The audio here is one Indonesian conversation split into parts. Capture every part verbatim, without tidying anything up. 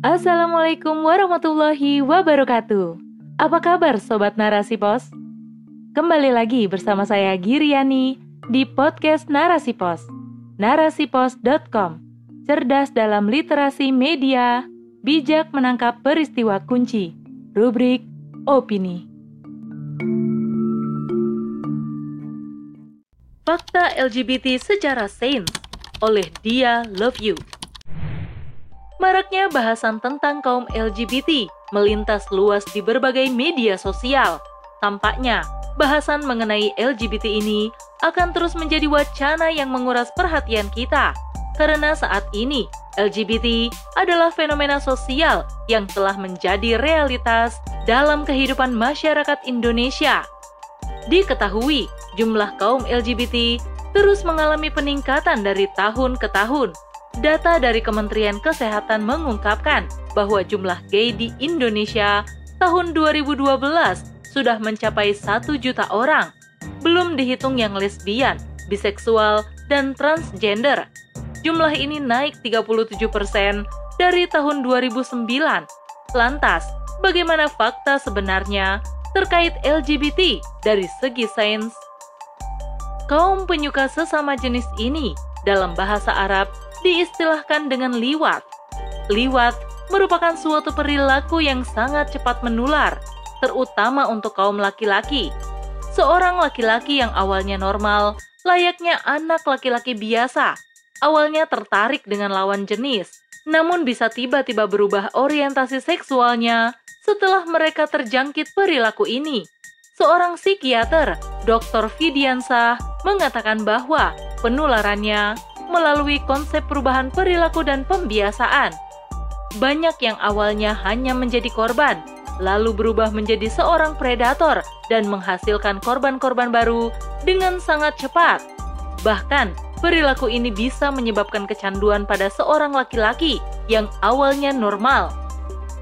Assalamualaikum warahmatullahi wabarakatuh. Apa kabar Sobat Narasipos? Kembali lagi bersama saya Giryani di podcast Narasipos. Narasipos dot com. Cerdas dalam literasi media, bijak menangkap peristiwa kunci. Rubrik opini. Fakta L G B T secara sains oleh Dia Love You. Maraknya bahasan tentang kaum L G B T melintas luas di berbagai media sosial. Tampaknya, bahasan mengenai L G B T ini akan terus menjadi wacana yang menguras perhatian kita. Karena saat ini, L G B T adalah fenomena sosial yang telah menjadi realitas dalam kehidupan masyarakat Indonesia. Diketahui, jumlah kaum L G B T terus mengalami peningkatan dari tahun ke tahun. Data dari Kementerian Kesehatan mengungkapkan bahwa jumlah gay di Indonesia tahun dua ribu dua belas sudah mencapai satu juta orang, belum dihitung yang lesbian, biseksual, dan transgender. Jumlah ini naik tiga puluh tujuh persen dari tahun dua ribu sembilan. Lantas, bagaimana fakta sebenarnya terkait L G B T dari segi sains? Kaum penyuka sesama jenis ini dalam bahasa Arab diistilahkan dengan liwat. Liwat merupakan suatu perilaku yang sangat cepat menular, terutama untuk kaum laki-laki. Seorang laki-laki yang awalnya normal, layaknya anak laki-laki biasa, awalnya tertarik dengan lawan jenis, namun bisa tiba-tiba berubah orientasi seksualnya setelah mereka terjangkit perilaku ini. Seorang psikiater, doktor Vidiansa, mengatakan bahwa penularannya melalui konsep perubahan perilaku dan pembiasaan. Banyak yang awalnya hanya menjadi korban, lalu berubah menjadi seorang predator dan menghasilkan korban-korban baru dengan sangat cepat. Bahkan, perilaku ini bisa menyebabkan kecanduan pada seorang laki-laki yang awalnya normal.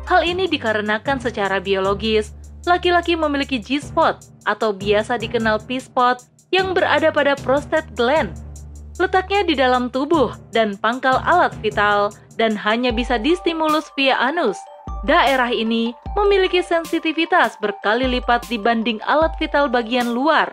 Hal ini dikarenakan secara biologis, laki-laki memiliki G-spot atau biasa dikenal P-spot yang berada pada prostate gland. Letaknya di dalam tubuh dan pangkal alat vital dan hanya bisa distimulus via anus. Daerah ini memiliki sensitivitas berkali lipat dibanding alat vital bagian luar.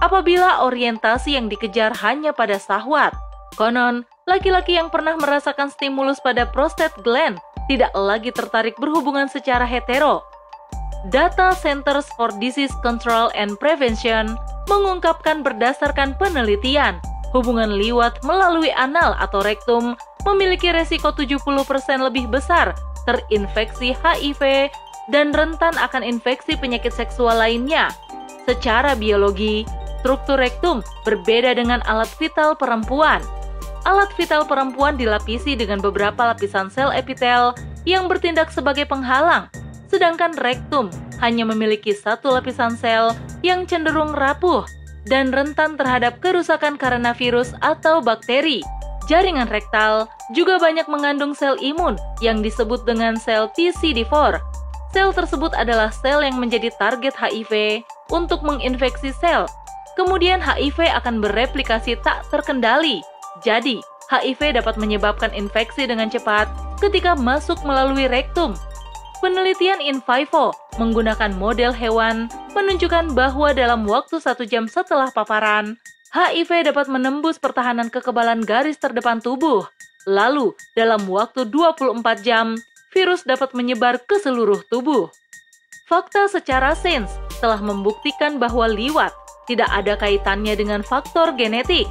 Apabila orientasi yang dikejar hanya pada syahwat, konon laki-laki yang pernah merasakan stimulus pada prostate gland tidak lagi tertarik berhubungan secara hetero. Data Centers for Disease Control and Prevention mengungkapkan berdasarkan penelitian, hubungan liwat melalui anal atau rektum memiliki resiko tujuh puluh persen lebih besar terinfeksi H I V dan rentan akan infeksi penyakit seksual lainnya. Secara biologi, struktur rektum berbeda dengan alat vital perempuan. Alat vital perempuan dilapisi dengan beberapa lapisan sel epitel yang bertindak sebagai penghalang, sedangkan rektum hanya memiliki satu lapisan sel yang cenderung rapuh dan rentan terhadap kerusakan karena virus atau bakteri. Jaringan rektal juga banyak mengandung sel imun yang disebut dengan sel T C D four. Sel tersebut adalah sel yang menjadi target H I V untuk menginfeksi sel. Kemudian H I V akan bereplikasi tak terkendali. Jadi, H I V dapat menyebabkan infeksi dengan cepat ketika masuk melalui rektum. Penelitian in vivo menggunakan model hewan menunjukkan bahwa dalam waktu satu jam setelah paparan, H I V dapat menembus pertahanan kekebalan garis terdepan tubuh. Lalu, dalam waktu dua puluh empat jam, virus dapat menyebar ke seluruh tubuh. Fakta secara sains telah membuktikan bahwa liwat tidak ada kaitannya dengan faktor genetik.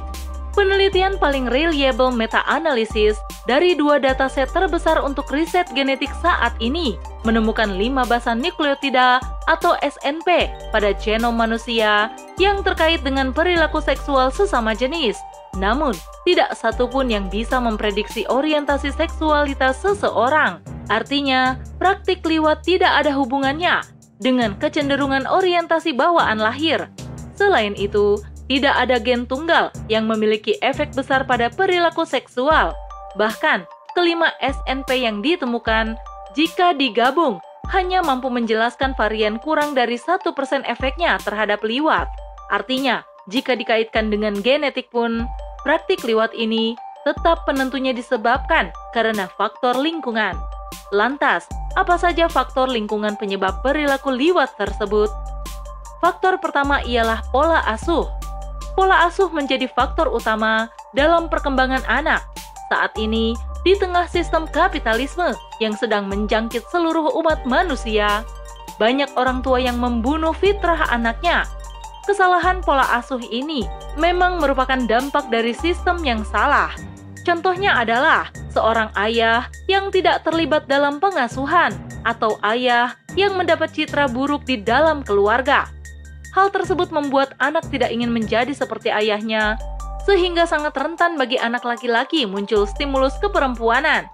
Penelitian paling reliable meta-analisis dari dua dataset terbesar untuk riset genetik saat ini menemukan lima basa nukleotida atau S N P pada genom manusia yang terkait dengan perilaku seksual sesama jenis. Namun, tidak satu pun yang bisa memprediksi orientasi seksualitas seseorang. Artinya, praktik liwat tidak ada hubungannya dengan kecenderungan orientasi bawaan lahir. Selain itu, tidak ada gen tunggal yang memiliki efek besar pada perilaku seksual. Bahkan, kelima S N P yang ditemukan, jika digabung, hanya mampu menjelaskan varian kurang dari satu persen efeknya terhadap liwat. Artinya, jika dikaitkan dengan genetik pun, praktik liwat ini tetap penentunya disebabkan karena faktor lingkungan. Lantas, apa saja faktor lingkungan penyebab perilaku liwat tersebut? Faktor pertama ialah pola asuh. Pola asuh menjadi faktor utama dalam perkembangan anak. Saat ini, di tengah sistem kapitalisme yang sedang menjangkit seluruh umat manusia, banyak orang tua yang membunuh fitrah anaknya. Kesalahan pola asuh ini memang merupakan dampak dari sistem yang salah. Contohnya adalah seorang ayah yang tidak terlibat dalam pengasuhan atau ayah yang mendapat citra buruk di dalam keluarga. Hal tersebut membuat anak tidak ingin menjadi seperti ayahnya, sehingga sangat rentan bagi anak laki-laki muncul stimulus keperempuanan.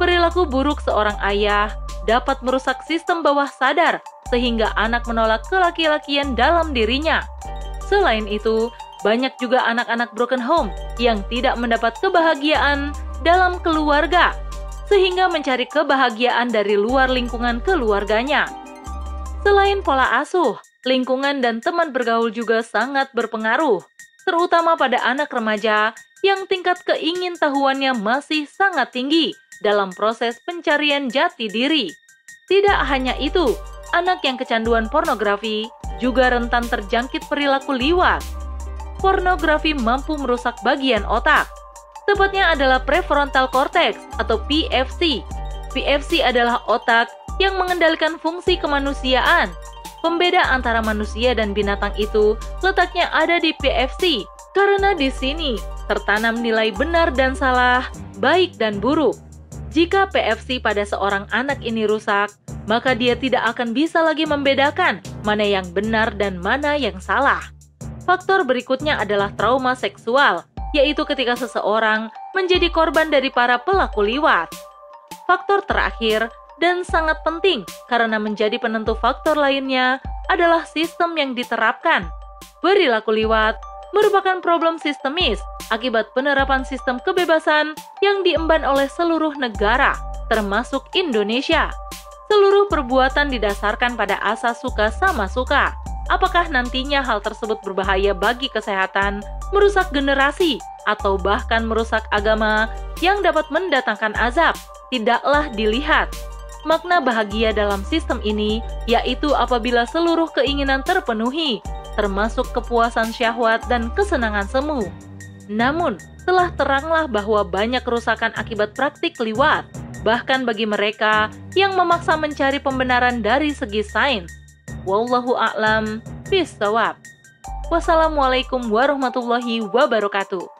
Perilaku buruk seorang ayah dapat merusak sistem bawah sadar sehingga anak menolak kelaki-lakian dalam dirinya. Selain itu, banyak juga anak-anak broken home yang tidak mendapat kebahagiaan dalam keluarga, sehingga mencari kebahagiaan dari luar lingkungan keluarganya. Selain pola asuh, lingkungan dan teman bergaul juga sangat berpengaruh, terutama pada anak remaja yang tingkat keingintahuannya masih sangat tinggi dalam proses pencarian jati diri. Tidak hanya itu, anak yang kecanduan pornografi juga rentan terjangkit perilaku liwat. Pornografi mampu merusak bagian otak. Tepatnya adalah prefrontal cortex atau P F C. P F C adalah otak yang mengendalikan fungsi kemanusiaan. Pembeda antara manusia dan binatang itu letaknya ada di P F C, karena di sini tertanam nilai benar dan salah, baik dan buruk. Jika P F C pada seorang anak ini rusak, maka dia tidak akan bisa lagi membedakan mana yang benar dan mana yang salah. Faktor berikutnya adalah trauma seksual, yaitu ketika seseorang menjadi korban dari para pelaku liwat. Faktor terakhir dan sangat penting karena menjadi penentu faktor lainnya adalah sistem yang diterapkan. Perilaku liwat merupakan problem sistemis akibat penerapan sistem kebebasan yang diemban oleh seluruh negara, termasuk Indonesia. Seluruh perbuatan didasarkan pada asas suka sama suka. Apakah nantinya hal tersebut berbahaya bagi kesehatan, merusak generasi, atau bahkan merusak agama yang dapat mendatangkan azab? Tidaklah dilihat. Makna bahagia dalam sistem ini yaitu apabila seluruh keinginan terpenuhi, termasuk kepuasan syahwat dan kesenangan semu. Namun, telah teranglah bahwa banyak kerusakan akibat praktik liwat, bahkan bagi mereka yang memaksa mencari pembenaran dari segi sains. Wallahu a'lam bishawab. Wassalamualaikum warahmatullahi wabarakatuh.